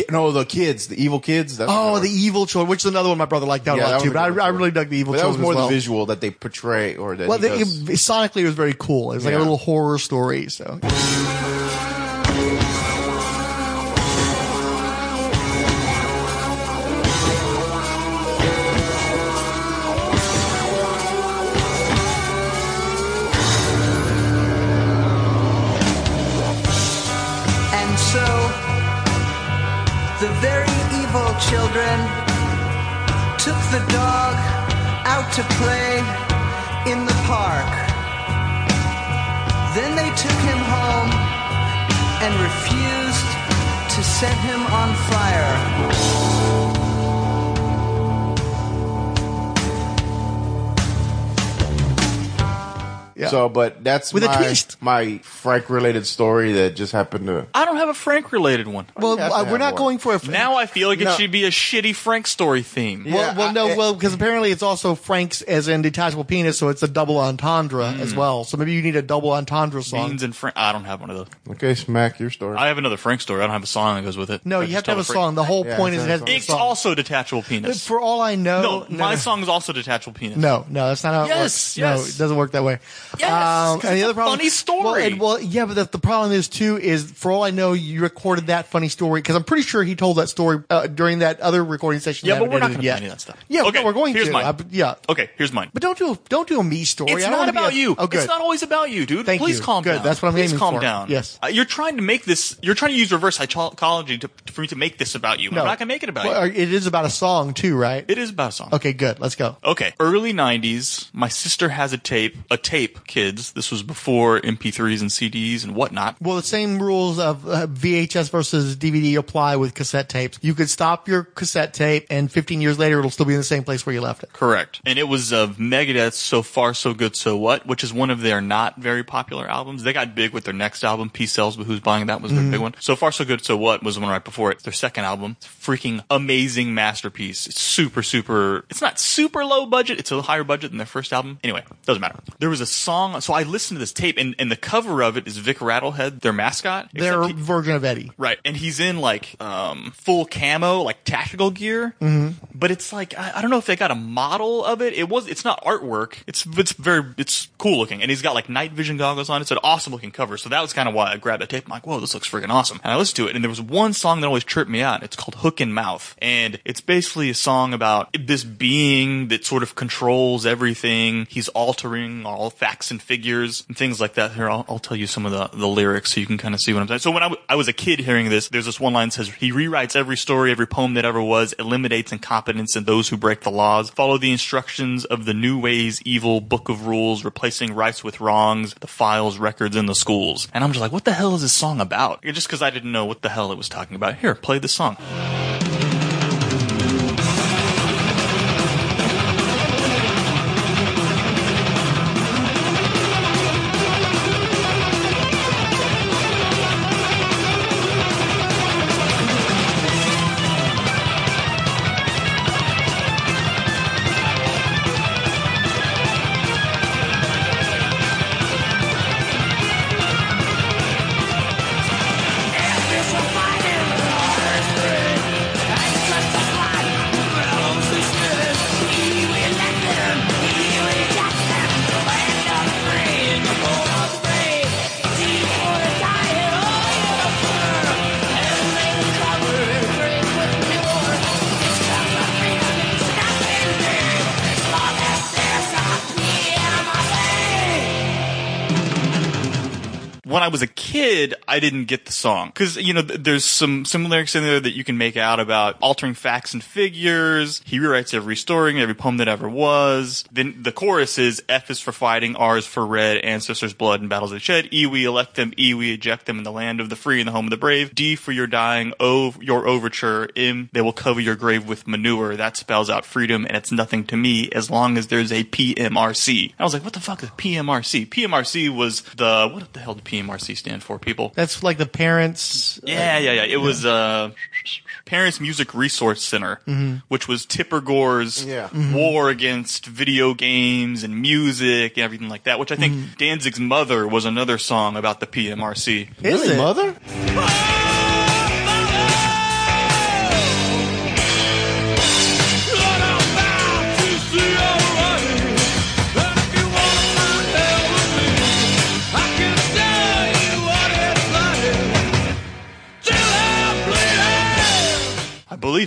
kids. The evil kids. That's the evil children, which is another one my brother liked a lot, too. But I really dug the evil children as well. That was more the visual that they portray. Or that sonically, it was very cool. It was like a little horror story, so... Children took the dog out to play in the park. Then they took him home and refused to set him on fire. Yeah. So, but that's my Frank-related story that just happened to... I don't have a Frank-related one. Well, we're not going for a... Now I feel like it should be a shitty Frank story theme. Yeah, because apparently it's also Frank's as in Detachable Penis, so it's a double entendre as well. So maybe you need a double entendre song. Beans and Frank... I don't have one of those. Okay, smack your story. I have another Frank story. I don't have a song that goes with it. No, you have to have a song. The whole point is it has to be a song. It's also Detachable Penis. For all I know... No, my song is also Detachable Penis. No, that's not how it works. Yes. No, it doesn't work that way. Yes, and the other problem, funny story. But the problem is too is for all I know you recorded that funny story because I'm pretty sure he told that story during that other recording session. Yeah, but we're not going to do any of that stuff. Yeah, okay, we're going to. Mine. Okay, here's mine. But don't do a me story. It's not about you. Oh, it's not always about you, dude. Thank Please you. Calm good. Down. That's what I'm aiming for. Please calm down. Yes, you're trying to make this. You're trying to use reverse psychology for me to make this about you. No. I'm not going to make it about you. It is about a song too, right? It is about a song. Okay, good. Let's go. Okay, early '90s. My sister has a tape. Kids, this was before MP3s and CDs and whatnot. Well, the same rules of VHS versus DVD apply with cassette tapes. You could stop your cassette tape, and 15 years later, it'll still be in the same place where you left it. Correct. And it was of Megadeth's So Far So Good So What, which is one of their not very popular albums. They got big with their next album, Peace Sells, but Who's Buying That was their big one. So Far So Good So What was the one right before it. Their second album. It's a freaking amazing masterpiece. It's super, super... It's not super low budget. It's a higher budget than their first album. Anyway, doesn't matter. There was a song, so I listened to this tape, and the cover of it is Vic Rattlehead, their mascot. Their version of Eddie. Right. And he's in, like, full camo, like, tactical gear. Mm-hmm. But it's like, I don't know if they got a model of it. It's not artwork. It's cool looking. And he's got, like, night vision goggles on. It's an awesome looking cover. So that was kind of why I grabbed that tape. I'm like, whoa, this looks freaking awesome. And I listened to it, and there was one song that always tripped me out. It's called Hook in Mouth. And it's basically a song about this being that sort of controls everything. He's altering all facts and figures and things like that. Here, I'll tell you some of the lyrics so you can kind of see what I'm saying. So when I was a kid hearing this, there's this one line that says, he rewrites every story, every poem that ever was, eliminates incompetence and those who break the laws, follow the instructions of the new ways, evil book of rules, replacing rights with wrongs, the files, records, and the schools. And I'm just like, what the hell is this song about? Just because I didn't know what the hell it was talking about. Here, play this song. I was a kid. kid, I didn't get the song. Cause, you know, there's some lyrics in there that you can make out about altering facts and figures. He rewrites every story, every poem that ever was. Then the chorus is F is for fighting, R is for red, ancestors' blood and battles they shed. E, we elect them. E, we eject them in the land of the free and the home of the brave. D, for your dying. O, your overture. M, they will cover your grave with manure. That spells out freedom, and it's nothing to me as long as there's a PMRC. I was like, what the fuck is PMRC? PMRC was the, what the hell did PMRC stand for, people? That's like the parents. Yeah. It was Parents Music Resource Center, which was Tipper Gore's war against video games and music and everything like that, which I think Danzig's Mother was another song about the PMRC. Is really? Mother?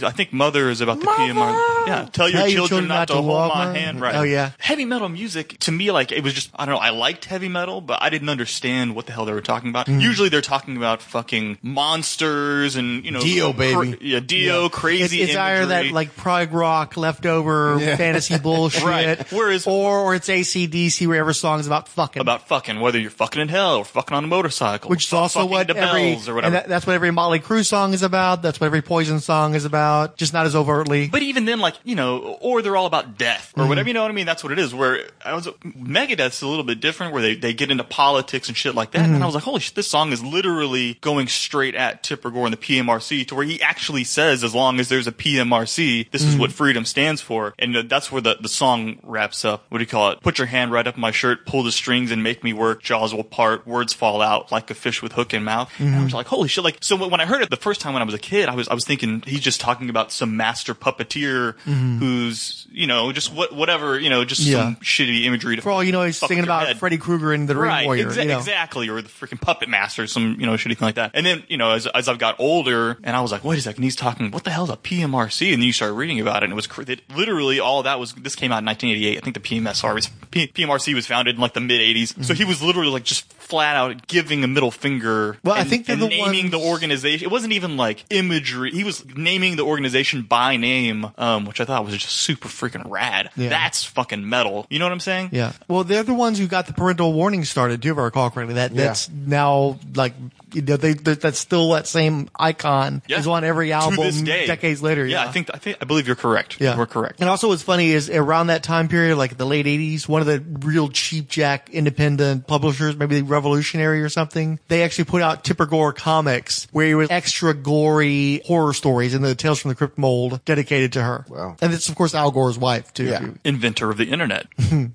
I think Mother is about the PMR. Yeah, tell your children not to hold my hand. Right. Oh yeah. Heavy metal music to me, like, it was just, I don't know. I liked heavy metal, but I didn't understand what the hell they were talking about. Usually they're talking about fucking monsters and, you know, Dio baby. Dio crazy. It's either that like prog rock leftover fantasy bullshit, right? Whereas, or it's AC/DC wherever songs about fucking, whether you're fucking in hell or fucking on a motorcycle, which is also what every or whatever. And that's what every Motley Crue song is about. That's what every Poison song is about, just not as overtly. But even then, like, you know, or they're all about death or whatever, you know what I mean? That's what it is. Where Megadeth's a little bit different, where they get into politics and shit like that. And I was like, holy shit, this song is literally going straight at Tipper Gore and the PMRC, to where he actually says, as long as there's a PMRC, this is what freedom stands for. And that's where the song wraps up. What do you call it? Put your hand right up my shirt, pull the strings and make me work. Jaws will part, words fall out like a fish with hook in mouth. And I was like, holy shit. Like, so when I heard it the first time when I was a kid, I was thinking he's just talking about some master puppeteer who's, you know, just whatever, you know, just some shitty imagery. For all you know, he's singing about head. Freddy Krueger and the Ring Warrior. Exactly, or the freaking Puppet Master, some, you know, shitty thing like that. And then, you know, as I've got older, and I was like, wait a second, he's talking, what the hell is a PMRC? And then you start reading about it, and it was literally all that was, this came out in 1988. I think the PMRC was founded in like the mid-'80s. So he was literally like just flat out giving a middle finger naming the organization. It wasn't even like imagery. He was naming the organization by name, which I thought was just super freaking rad. Yeah. That's fucking metal. You know what I'm saying? Yeah. Well, they're the ones who got the parental warning started, too, if I recall correctly. That's now like, you know, that's still that same icon is on every album to this day. Decades later. Yeah, I believe you're correct. Yeah. We're correct. And also what's funny is around that time period, like the late 80s, one of the real cheap jack independent publishers, maybe the Revolutionary or something, they actually put out Tipper Gore comics where it was extra gory horror stories in the Tales from the Crypt mold dedicated to her. Wow. And it's, of course, Al Gore's wife, too. Yeah. Inventor of the internet.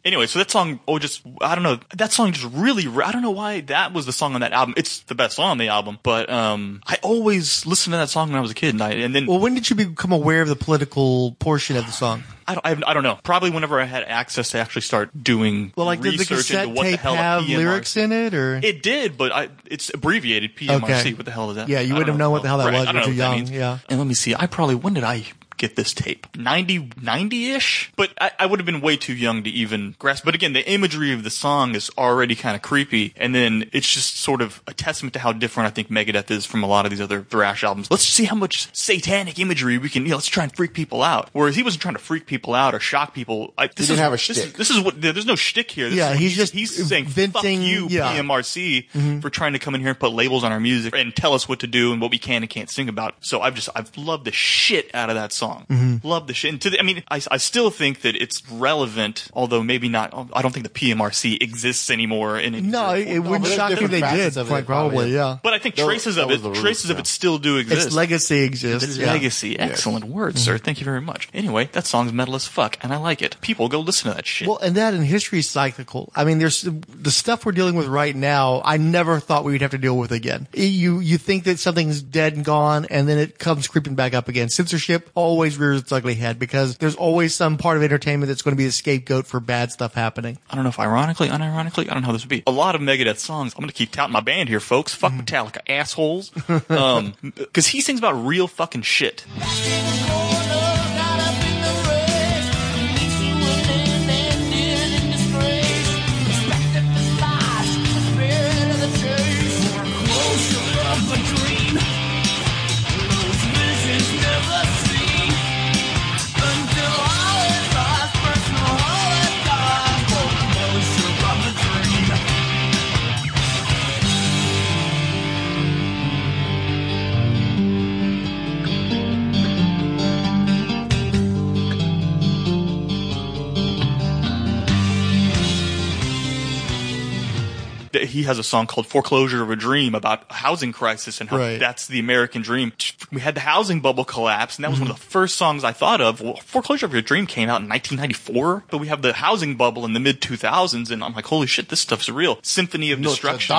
Anyway, so that song, I don't know. That song just really, I don't know why that was the song on that album. It's the best song on the album, but I always listened to that song when I was a kid, and then when did you become aware of the political portion of the song? I don't know. Probably whenever I had access to actually start doing research into what the hell a PMRC... Did the cassette tape have lyrics in it? Or? It did, but it's abbreviated PMRC. Okay. What the hell is that? Yeah, you wouldn't have known what the hell that was. You're too young. Yeah. And let me see. When did I get this tape? 90-ish? But I would have been way too young to even grasp. But again, the imagery of the song is already kind of creepy. And then it's just sort of a testament to how different I think Megadeth is from a lot of these other thrash albums. Let's see how much satanic imagery we can, you know, let's try and freak people out. Whereas he wasn't trying to freak people out or shock people. There's no shtick here. He's saying, fuck you, PMRC, for trying to come in here and put labels on our music and tell us what to do and what we can and can't sing about. So I've loved the shit out of that song. Love the shit. And I still think that it's relevant, although maybe not. I don't think the PMRC exists anymore. It wouldn't shock if they did, quite probably. Yeah. But I think traces of it still do exist. Its legacy exists. Its legacy. Excellent words, sir. Thank you very much. Anyway, that song's metal as fuck, and I like it. People go listen to that shit. Well, and that in history is cyclical. I mean, there's the stuff we're dealing with right now. I never thought we would have to deal with again. You think that something's dead and gone, and then it comes creeping back up again. Censorship always rears its ugly head, because there's always some part of entertainment that's going to be the scapegoat for bad stuff happening. I don't know if ironically, unironically, I don't know how this would be. A lot of Megadeth songs, I'm going to keep touting my band here, folks. Fuck Metallica, assholes. Because he sings about real fucking shit. he has a song called Foreclosure of a Dream about a housing crisis and how that's the American dream. We had the housing bubble collapse, and that was one of the first songs I thought of. Well, Foreclosure of Your Dream came out in 1994, but we have the housing bubble in the mid-2000s, and I'm like, holy shit, this stuff's real. Symphony of Destruction.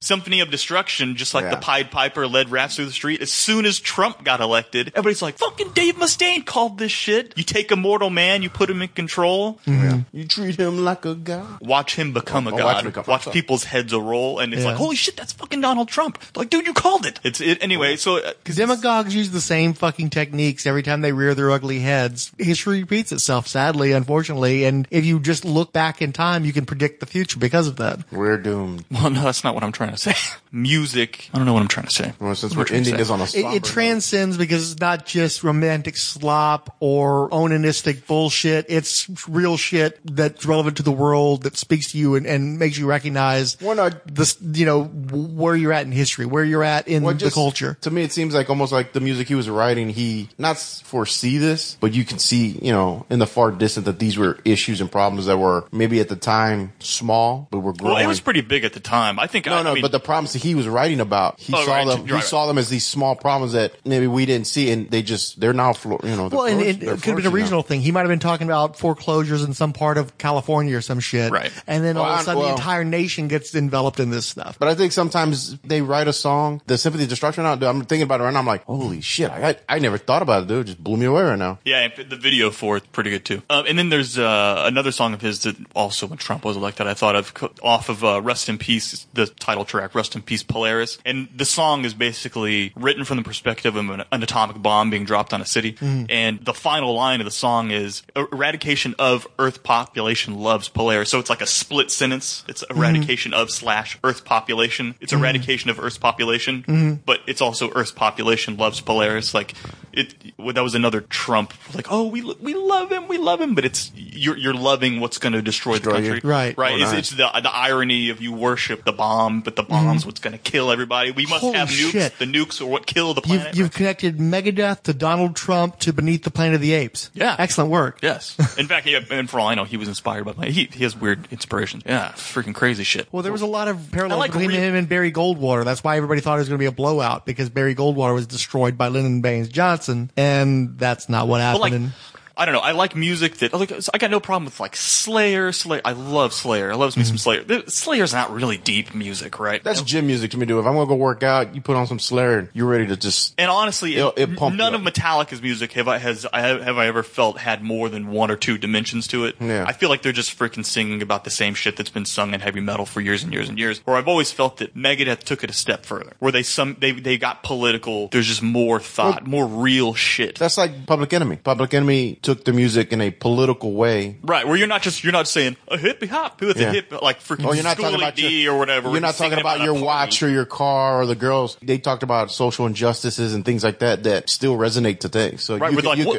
Symphony of Destruction, just like the Pied Piper led rafts through the street. As soon as Trump got elected, everybody's like, fucking Dave Mustaine called this shit. You take a mortal man, you put him in control. You treat him like a god. Watch him become a god. Watch people's heads a roll. And it's like, holy shit, that's fucking Donald Trump. They're like, dude, you called it. Anyway, so... demagogues use the same fucking techniques every time they rear their ugly heads. History repeats itself, sadly, unfortunately. And if you just look back in time, you can predict the future because of that. We're doomed. Well, no, that's not what I'm trying to say. Music. I don't know what I'm trying to say. Well, since we're ending this on a slop, it transcends because it's not just romantic slop or onanistic bullshit. It's real shit that's relevant to the world, that speaks to you and makes you recognize this, you know, where you're at in history, where you're at in the culture. To me, it seems like almost like the music he was writing, he not foresee this, but you can see, you know, in the far distance that these were issues and problems that were maybe at the time small, but were growing. Well, it was pretty big at the time. I mean, but the problems that he was writing about, he saw them as these small problems that maybe we didn't see, and they're now, you know. Well, and it could have been a regional thing. He might have been talking about foreclosures in some part of California or some shit, right? And then all of a sudden, the entire nation gets enveloped in this stuff. But I think sometimes they write a song, the Symphony of Destruction. I'm thinking about it right now. I'm like, holy shit, I never thought about it, dude. It just blew me away right now. Yeah, and the video for it's pretty good too. And then there's another song of his that also, when Trump was elected, I thought of off of Rest in Peace, the title track, Rest in Peace, Polaris. And the song is basically written from the perspective of an atomic bomb being dropped on a city. And the final line of the song is, eradication of Earth population loves Polaris. So it's like a split sentence. It's eradication of / Earth population. It's eradication of Earth's population, but it's also Earth's population loves Polaris. Like, that was another Trump, like, oh, we love him, but it's you're loving what's going to destroy the country, right? Oh, it's the irony of, you worship the bomb, but the bomb's what's going to kill everybody. We must have nukes. Shit. The nukes are what kill the planet. You've connected Megadeth to Donald Trump to Beneath the Planet of the Apes. Yeah, excellent work. Yes, in fact, and for all I know, he was inspired by he has weird inspirations. Yeah, freaking crazy shit. Well, there was a lot of parallels between him and Barry Goldwater. That's why everybody thought it was going to be a blowout, because Barry Goldwater was destroyed by Lyndon Baines Johnson. And that's not what happened. I don't know. I like music that I got no problem with, like Slayer. I love Slayer. I love me some Slayer. Slayer's not really deep music, right? That's gym music to me, dude. If I'm gonna go work out, you put on some Slayer, and you're ready to just. And honestly, it pumped none of Metallica's music have I ever felt had more than one or two dimensions to it. Yeah. I feel like they're just freaking singing about the same shit that's been sung in heavy metal for years and years and years. Or I've always felt that Megadeth took it a step further, where they got political. There's just more thought, more real shit. That's like Public Enemy. Public Enemy took the music in a political way, right? Where you're not saying a hippie hop with a hip, like freaking you're not talking about your, or whatever. You're not talking about your watch or your car or the girls. They talked about social injustices and things like that that still resonate today. So right,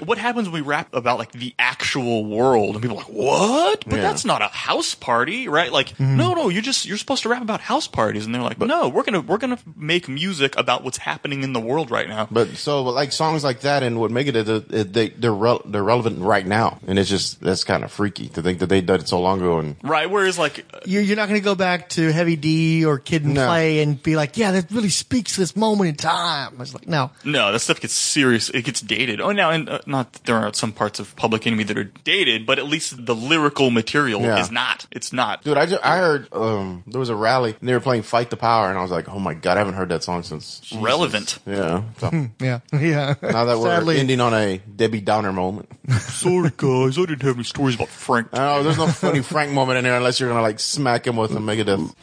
what happens when we rap about like the actual world and people are like, what? But that's not a house party, right? Like no, you're supposed to rap about house parties, and they're like, no, we're gonna make music about what's happening in the world right now. But so like songs like that and what Megadeth they're relevant right now, and it's just, that's kind of freaky to think that they did it so long ago. And right, whereas like you're not going to go back to Heavy D or Kid and Play and be like, yeah, that really speaks to this moment in time. I was like, no, that stuff gets serious, it gets dated. Not that there aren't some parts of Public Enemy that are dated, but at least the lyrical material is not. It's not, dude. I heard there was a rally and they were playing Fight the Power, and I was like, oh my god, I haven't heard that song since. Jesus. Relevant. Yeah, so, yeah. Now that sadly, we're ending on a Debbie Downer moment. Sorry guys, I didn't have any stories about Frank. Oh, there's no funny Frank moment in there unless you're gonna like smack him with a Megadeth.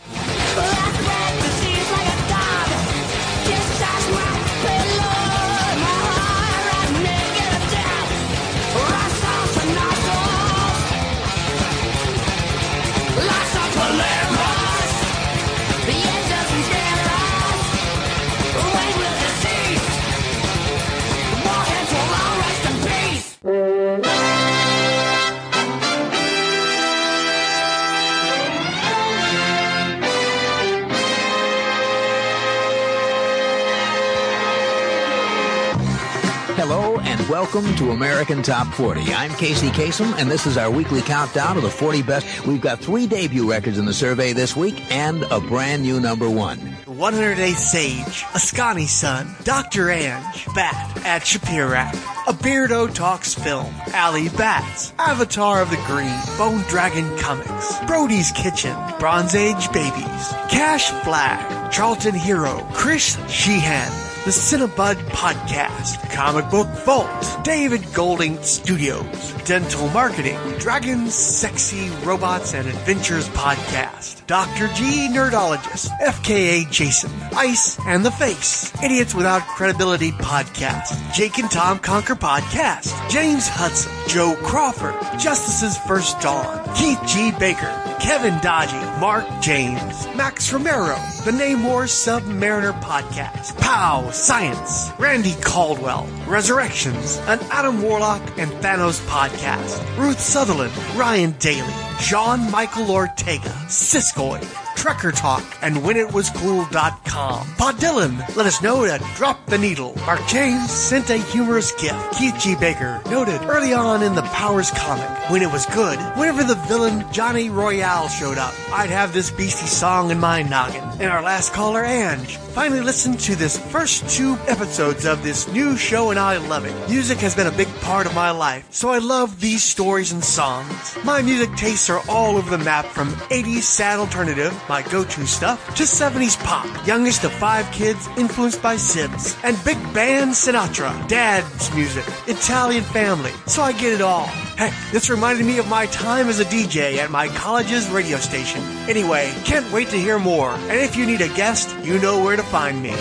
Hello and welcome to American Top 40. I'm Casey Kasem, and this is our weekly countdown of the 40 best. We've got three debut records in the survey this week and a brand new number one. 108 Sage, Ascani's Son, Dr. Ange, Bat at Shapirak, A Beardo Talks Film, Alley Bats, Avatar of the Green, Bone Dragon Comics, Brody's Kitchen, Bronze Age Babies, Cash Flag, Charlton Hero, Chris Sheehan, The Cinnabud Podcast, Comic Book Vault, David Golding Studios, Dental Marketing, Dragons, Sexy Robots, and Adventures Podcast, Dr. G Nerdologist, FKA Jason, Ice and the Face, Idiots Without Credibility Podcast, Jake and Tom Conquer Podcast, James Hudson, Joe Crawford, Justice's First Dawn, Keith G. Baker, Kevin Dodgy, Mark James, Max Romero, The Namor Submariner Podcast, Pow Science, Randy Caldwell, Resurrections, an Adam Warlock and Thanos Podcast, Ruth Sutherland, Ryan Daly, John Michael Ortega, Siskoid, Trekker Talk, and WhenItWasCool.com. Pod Dylan, let us know to drop the needle. Mark James sent a humorous gift. Keith G. Baker noted early on in the Powers comic, when it was good, whenever the villain Johnny Royale showed up, I'd have this beastie song in my noggin. And our last caller, Ange, finally listened to this first two episodes of this new show, and I love it. Music has been a big part of my life, so I love these stories and songs. My music tastes are all over the map, from 80s sad alternative, my go-to stuff, to 70s pop, youngest of five kids influenced by Sims, and big band Sinatra, dad's music, Italian family, so I get it all. Heck, this reminded me of my time as a DJ at my college's radio station. Anyway, can't wait to hear more, and if you need a guest, you know where to find me.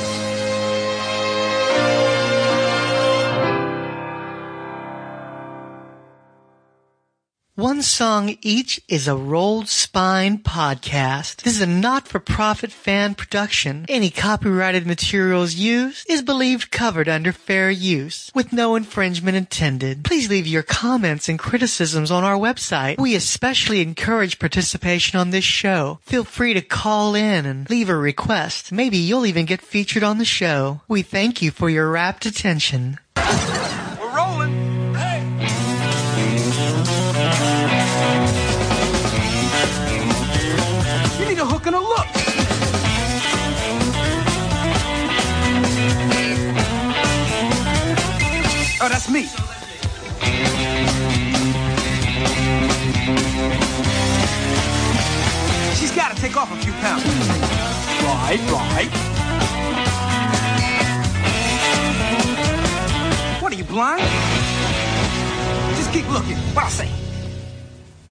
One Song Each is a Rolled Spine podcast. This is a not-for-profit fan production. Any copyrighted materials used is believed covered under fair use, with no infringement intended. Please leave your comments and criticisms on our website. We especially encourage participation on this show. Feel free to call in and leave a request. Maybe you'll even get featured on the show. We thank you for your rapt attention. We're rolling. A hook and a look. Oh, that's me. She's got to take off a few pounds. Right. What, are you blind? Just keep looking. What I say?